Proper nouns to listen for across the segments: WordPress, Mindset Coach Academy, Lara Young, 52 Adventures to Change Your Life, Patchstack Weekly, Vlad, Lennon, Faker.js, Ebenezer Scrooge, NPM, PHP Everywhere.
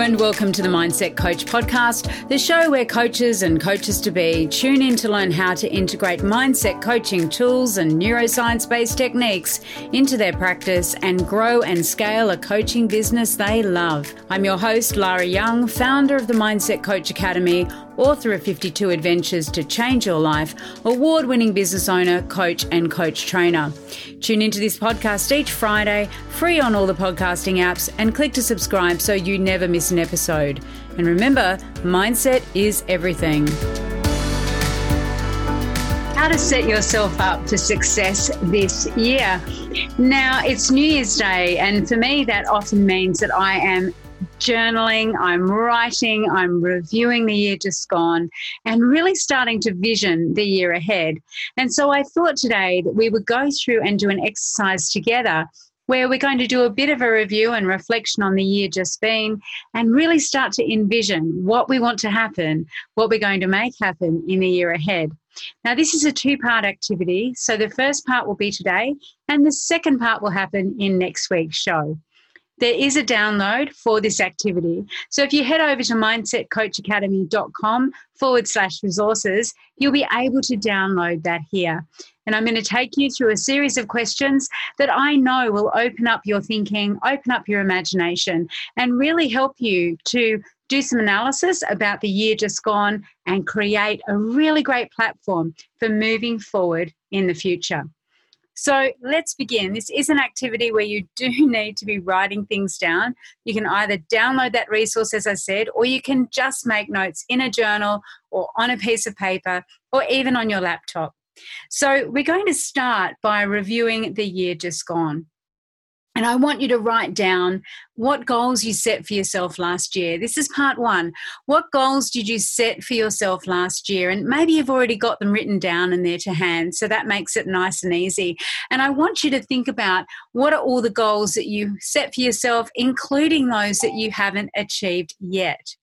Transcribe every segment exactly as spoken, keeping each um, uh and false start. Hello and welcome to the Mindset Coach Podcast, the show where coaches and coaches-to-be tune in to learn how to integrate mindset coaching tools and neuroscience-based techniques into their practice and grow and scale a coaching business they love. I'm your host, Lara Young, founder of the Mindset Coach Academy, author of fifty-two Adventures to Change Your Life, award-winning business owner, coach and coach trainer. Tune into this podcast each Friday, free on all the podcasting apps, and click to subscribe so you never miss an episode. And remember, mindset is everything. How to set yourself up for success this year. Now, it's New Year's Day, and for me, that often means that I am journaling, I'm writing, I'm reviewing the year just gone and really starting to vision the year ahead. And so I thought today that we would go through and do an exercise together where we're going to do a bit of a review and reflection on the year just been and really start to envision what we want to happen, what we're going to make happen in the year ahead. Now, this is a two-part activity. So the first part will be today and the second part will happen in next week's show. There is a download for this activity. So if you head over to mindset coach academy dot com forward slash resources, you'll be able to download that here. And I'm going to take you through a series of questions that I know will open up your thinking, open up your imagination, and really help you to do some analysis about the year just gone and create a really great platform for moving forward in the future. So let's begin. This is an activity where you do need to be writing things down. You can either download that resource, as I said, or you can just make notes in a journal or on a piece of paper or even on your laptop. So we're going to start by reviewing the year just gone. And I want you to write down what goals you set for yourself last year. This is part one. What goals did you set for yourself last year? And maybe you've already got them written down and there to hand, so that makes it nice and easy. And I want you to think about what are all the goals that you set for yourself, including those that you haven't achieved yet.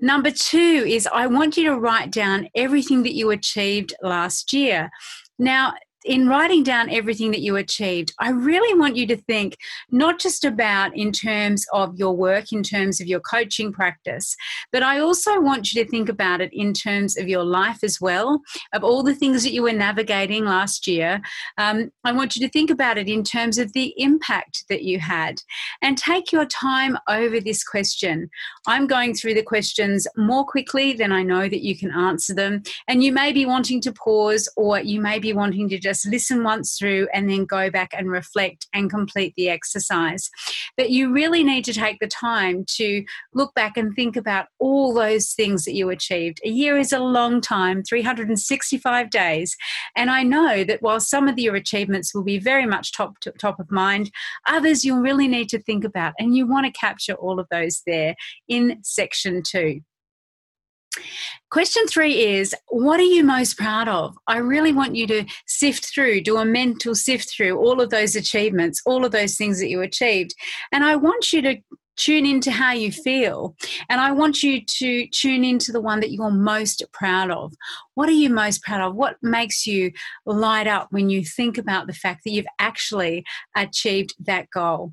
Number two is I want you to write down everything that you achieved last year. Now, in writing down everything that you achieved, I really want you to think not just about in terms of your work, in terms of your coaching practice, but I also want you to think about it in terms of your life as well, of all the things that you were navigating last year. Um, I want you to think about it in terms of the impact that you had and take your time over this question. I'm going through the questions more quickly than I know that you can answer them, and you may be wanting to pause or you may be wanting to just Just listen once through and then go back and reflect and complete the exercise. But you really need to take the time to look back and think about all those things that you achieved. A year is a long time, three hundred sixty-five days. And I know that while some of your achievements will be very much top, top of mind, others you'll really need to think about. And you want to capture all of those there in section two. Question three is, what are you most proud of? I really want you to sift through, do a mental sift through all of those achievements, all of those things that you achieved. And I want you to tune into how you feel. And I want you to tune into the one that you're most proud of. What are you most proud of? What makes you light up when you think about the fact that you've actually achieved that goal?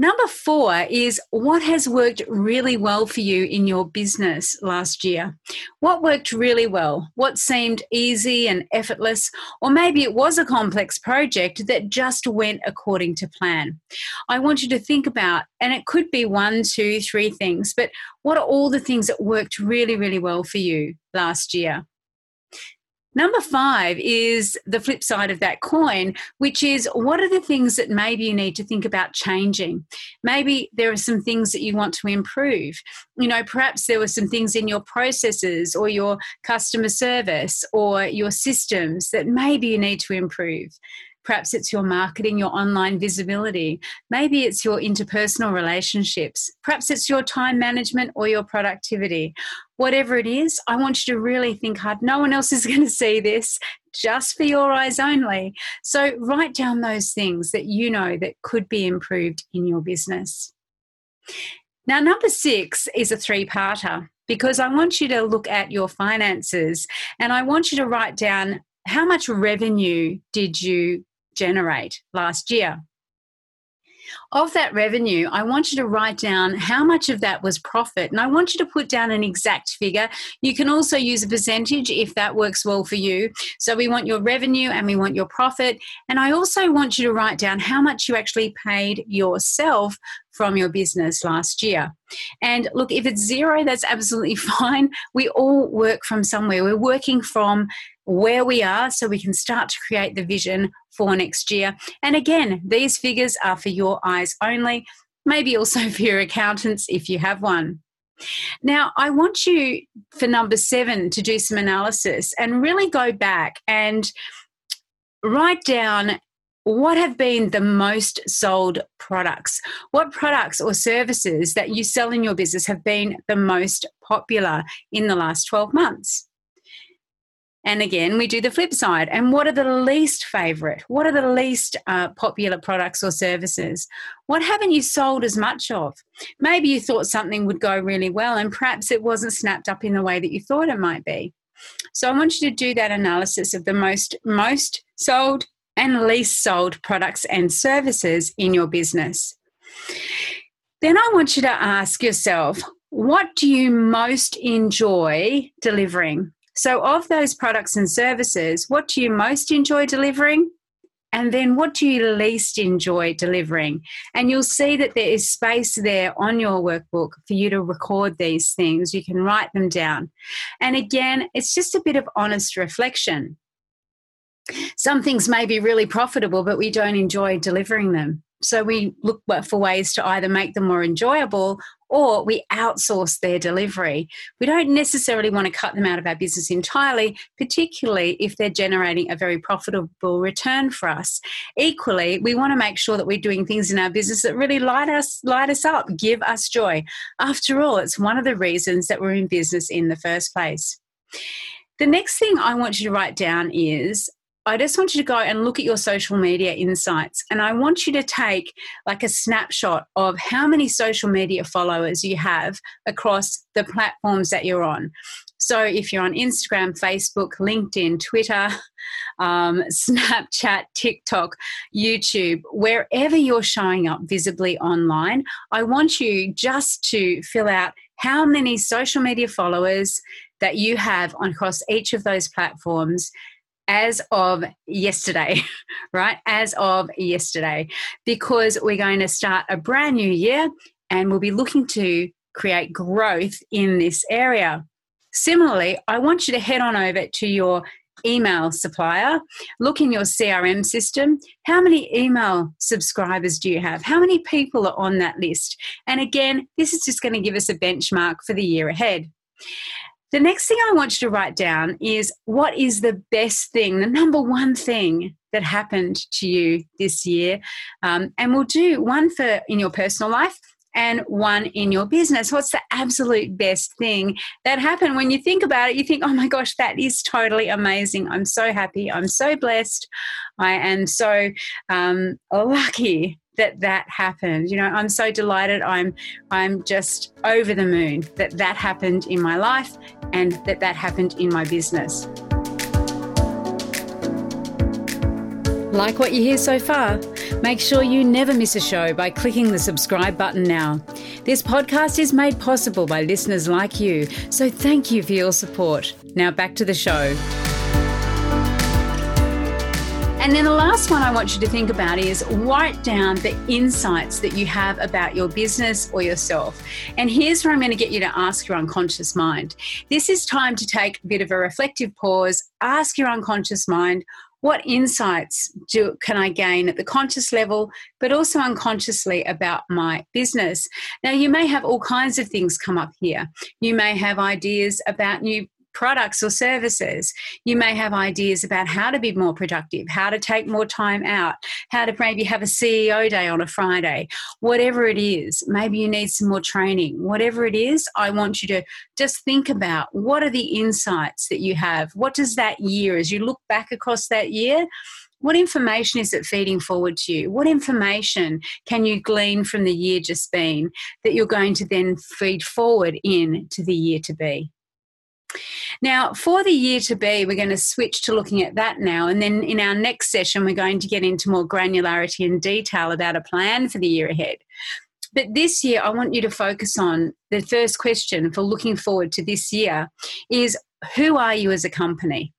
Number four is what has worked really well for you in your business last year. What worked really well? What seemed easy and effortless? Or maybe it was a complex project that just went according to plan. I want you to think about, and it could be one, two, three things, but what are all the things that worked really, really well for you last year? Number five is the flip side of that coin, which is what are the things that maybe you need to think about changing? Maybe there are some things that you want to improve. You know, perhaps there were some things in your processes or your customer service or your systems that maybe you need to improve. Perhaps it's your marketing, your online visibility. Maybe it's your interpersonal relationships. Perhaps it's your time management or your productivity. Whatever it is, I want you to really think hard. No one else is going to see this, just for your eyes only. So write down those things that you know that could be improved in your business. Now, number six is a three-parter because I want you to look at your finances and I want you to write down how much revenue did you generate last year. Of that revenue, I want you to write down how much of that was profit, and I want you to put down an exact figure. You can also use a percentage if that works well for you. So we want your revenue and we want your profit, and I also want you to write down how much you actually paid yourself from your business last year. And look, if it's zero, that's absolutely fine. We all work from somewhere. We're working from where we are so we can start to create the vision for next year. And again, these figures are for your eyes only, maybe also for your accountants if you have one. Now, I want you for number seven to do some analysis and really go back and write down what have been the most sold products? What products or services that you sell in your business have been the most popular in the last twelve months? And again, we do the flip side. And what are the least favorite? What are the least uh, popular products or services? What haven't you sold as much of? Maybe you thought something would go really well and perhaps it wasn't snapped up in the way that you thought it might be. So I want you to do that analysis of the most, most sold and least sold products and services in your business. Then I want you to ask yourself, what do you most enjoy delivering? So of those products and services, what do you most enjoy delivering? And then what do you least enjoy delivering? And you'll see that there is space there on your workbook for you to record these things. You can write them down. And again, it's just a bit of honest reflection. Some things may be really profitable, but we don't enjoy delivering them. So we look for ways to either make them more enjoyable or we outsource their delivery. We don't necessarily want to cut them out of our business entirely, particularly if they're generating a very profitable return for us. Equally, we want to make sure that we're doing things in our business that really light us, light us up, give us joy. After all, it's one of the reasons that we're in business in the first place. The next thing I want you to write down is, I just want you to go and look at your social media insights, and I want you to take like a snapshot of how many social media followers you have across the platforms that you're on. So if you're on Instagram, Facebook, LinkedIn, Twitter, um, Snapchat, TikTok, YouTube, wherever you're showing up visibly online, I want you just to fill out how many social media followers that you have across each of those platforms as of yesterday, right? As of yesterday, because we're going to start a brand new year and we'll be looking to create growth in this area. Similarly, I want you to head on over to your email supplier, look in your C R M system. How many email subscribers do you have? How many people are on that list? And again, this is just going to give us a benchmark for the year ahead. The next thing I want you to write down is what is the best thing, the number one thing that happened to you this year. Um, and we'll do one for in your personal life and one in your business. What's the absolute best thing that happened? When you think about it, you think, oh my gosh, that is totally amazing. I'm so happy. I'm so blessed. I am so um, lucky that that happened. You know, I'm so delighted. I'm I'm just over the moon that that happened in my life and that that happened in my business. Like what you hear so far? Make sure you never miss a show by clicking the subscribe button now. This podcast is made possible by listeners like you, so thank you for your support. Now back to the show. And then the last one I want you to think about is write down the insights that you have about your business or yourself. And here's where I'm going to get you to ask your unconscious mind. This is time to take a bit of a reflective pause, ask your unconscious mind, what insights do, can I gain at the conscious level, but also unconsciously about my business? Now, you may have all kinds of things come up here. You may have ideas about new products or services. You may have ideas about how to be more productive, how to take more time out, how to maybe have a C E O day on a Friday, whatever it is. Maybe you need some more training. Whatever it is, I want you to just think about what are the insights that you have? What does that year, as you look back across that year, what information is it feeding forward to you? What information can you glean from the year just been that you're going to then feed forward in to the year to be? Now, for the year to be, we're going to switch to looking at that now. And then in our next session, we're going to get into more granularity and detail about a plan for the year ahead. But this year, I want you to focus on the first question for looking forward to this year is, who are you as a company?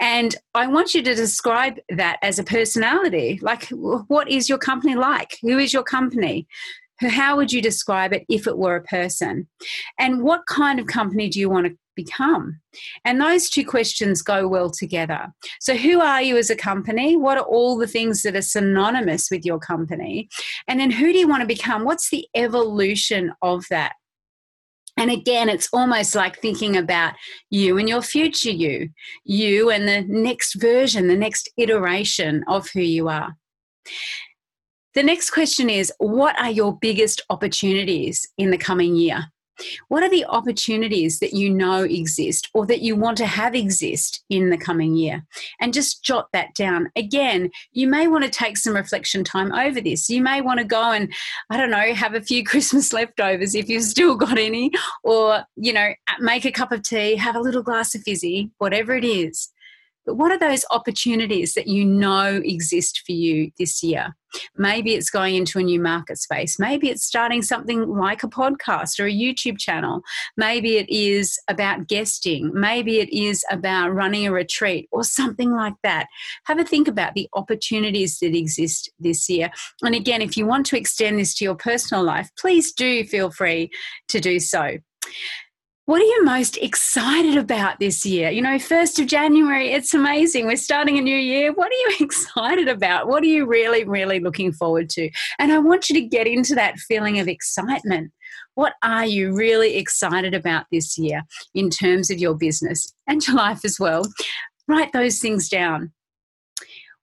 And I want you to describe that as a personality. Like, what is your company like? Who is your company? How would you describe it if it were a person? And what kind of company do you want to become? And those two questions go well together. So who are you as a company? What are all the things that are synonymous with your company? And then who do you want to become? What's the evolution of that? And again, it's almost like thinking about you and your future you, you and the next version, the next iteration of who you are. The next question is, what are your biggest opportunities in the coming year? What are the opportunities that you know exist or that you want to have exist in the coming year? And just jot that down. Again, you may want to take some reflection time over this. You may want to go and, I don't know, have a few Christmas leftovers if you've still got any, or, you know, make a cup of tea, have a little glass of fizzy, whatever it is. But what are those opportunities that you know exist for you this year? Maybe it's going into a new market space. Maybe it's starting something like a podcast or a YouTube channel. Maybe it is about guesting. Maybe it is about running a retreat or something like that. Have a think about the opportunities that exist this year. And again, if you want to extend this to your personal life, please do feel free to do so. What are you most excited about this year? You know, first of January, it's amazing. We're starting a new year. What are you excited about? What are you really, really looking forward to? And I want you to get into that feeling of excitement. What are you really excited about this year in terms of your business and your life as well? Write those things down.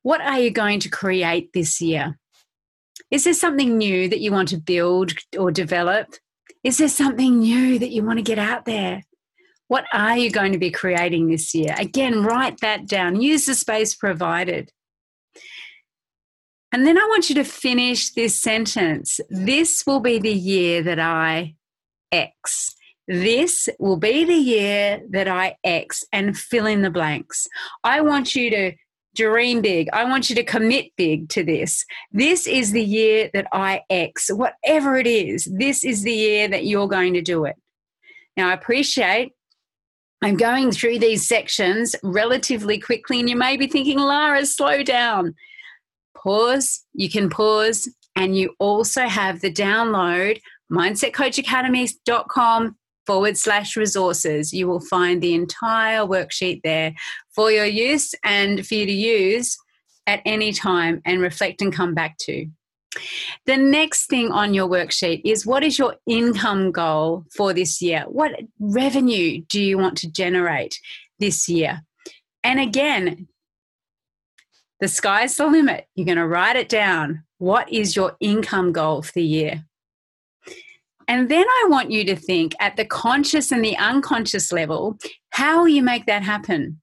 What are you going to create this year? Is there something new that you want to build or develop? Is there something new that you want to get out there? What are you going to be creating this year? Again, write that down. Use the space provided. And then I want you to finish this sentence. This will be the year that I X. This will be the year that I X, and fill in the blanks. I want you to dream big. I want you to commit big to this. This is the year that I X. Whatever it is, this is the year that you're going to do it. Now, I appreciate I'm going through these sections relatively quickly, and you may be thinking, Lara, slow down. Pause. You can pause, and you also have the download, mindset coach academy dot com. forward slash resources. You will find the entire worksheet there for your use and for you to use at any time and reflect and come back to. The next thing on your worksheet is, what is your income goal for this year? What revenue do you want to generate this year? And again, the sky's the limit. You're going to write it down. What is your income goal for the year? And then I want you to think at the conscious and the unconscious level, how will you make that happen?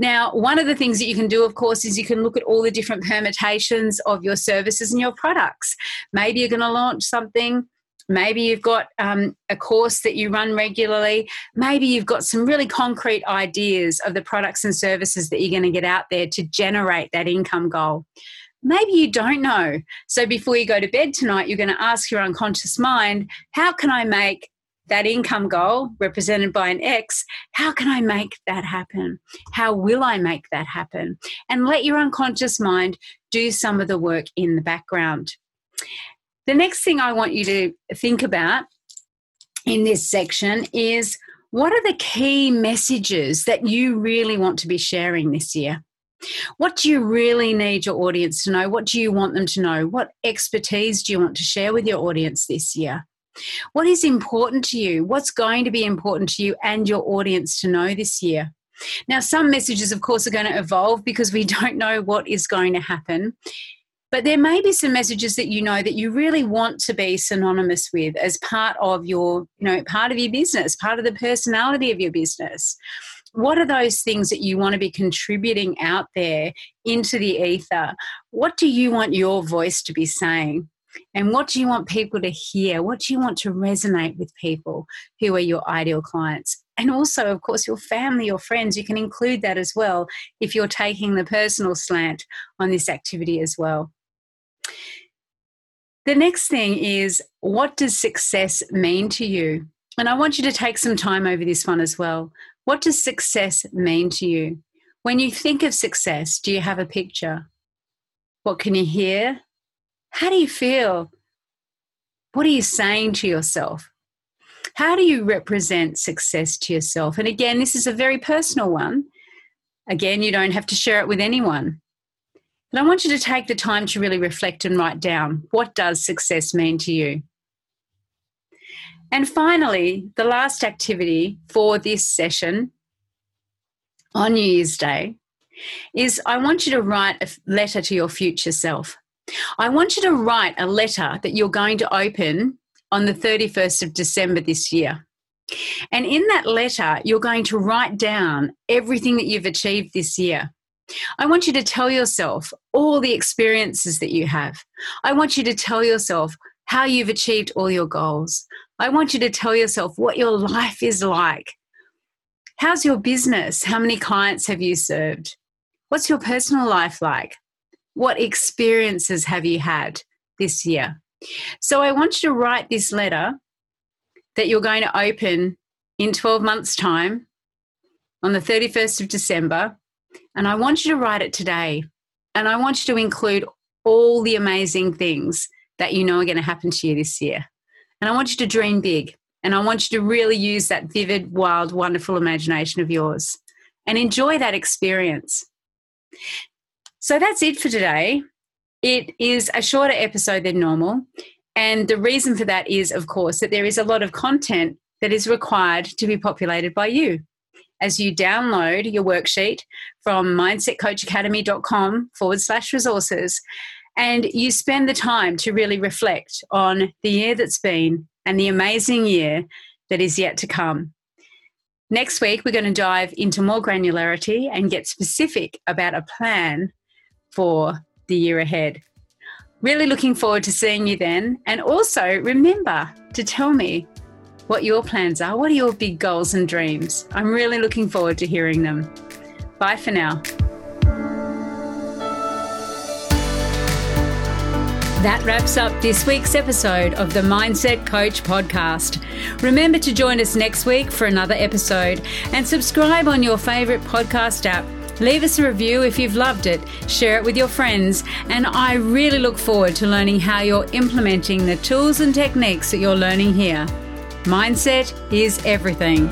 Now, one of the things that you can do, of course, is you can look at all the different permutations of your services and your products. Maybe you're going to launch something. Maybe you've got um, a course that you run regularly. Maybe you've got some really concrete ideas of the products and services that you're going to get out there to generate that income goal. Maybe you don't know. So before you go to bed tonight, you're going to ask your unconscious mind, how can I make that income goal represented by an X? How can I make that happen? How will I make that happen? And let your unconscious mind do some of the work in the background. The next thing I want you to think about in this section is, what are the key messages that you really want to be sharing this year? What do you really need your audience to know? What do you want them to know? What expertise do you want to share with your audience this year? What is important to you? What's going to be important to you and your audience to know this year? Now, some messages, of course, are going to evolve because we don't know what is going to happen. But there may be some messages that you know that you really want to be synonymous with as part of your, you know, part of your business, part of the personality of your business. What are those things that you want to be contributing out there into the ether? What do you want your voice to be saying? And what do you want people to hear? What do you want to resonate with people who are your ideal clients? And also, of course, your family, your friends, you can include that as well if you're taking the personal slant on this activity as well. The next thing is, what does success mean to you? And I want you to take some time over this one as well. What does success mean to you? When you think of success, do you have a picture? What can you hear? How do you feel? What are you saying to yourself? How do you represent success to yourself? And again, this is a very personal one. Again, you don't have to share it with anyone. But I want you to take the time to really reflect and write down, what does success mean to you? And finally, the last activity for this session on New Year's Day is, I want you to write a letter to your future self. I want you to write a letter that you're going to open on the thirty-first of December this year. And in that letter, you're going to write down everything that you've achieved this year. I want you to tell yourself all the experiences that you have. I want you to tell yourself how you've achieved all your goals. I want you to tell yourself what your life is like. How's your business? How many clients have you served? What's your personal life like? What experiences have you had this year? So I want you to write this letter that you're going to open in twelve months' time on the thirty-first of December, and I want you to write it today, and I want you to include all the amazing things that you know are going to happen to you this year. And I want you to dream big, and I want you to really use that vivid, wild, wonderful imagination of yours and enjoy that experience. So that's it for today. It is a shorter episode than normal, and the reason for that is, of course, that there is a lot of content that is required to be populated by you as you download your worksheet from mindset coach academy dot com forward slash resources, and you spend the time to really reflect on the year that's been and the amazing year that is yet to come. Next week, we're going to dive into more granularity and get specific about a plan for the year ahead. Really looking forward to seeing you then. And also remember to tell me what your plans are. What are your big goals and dreams? I'm really looking forward to hearing them. Bye for now. That wraps up this week's episode of the Mindset Coach Podcast. Remember to join us next week for another episode, and subscribe on your favourite podcast app. Leave us a review if you've loved it, share it with your friends, and I really look forward to learning how you're implementing the tools and techniques that you're learning here. Mindset is everything.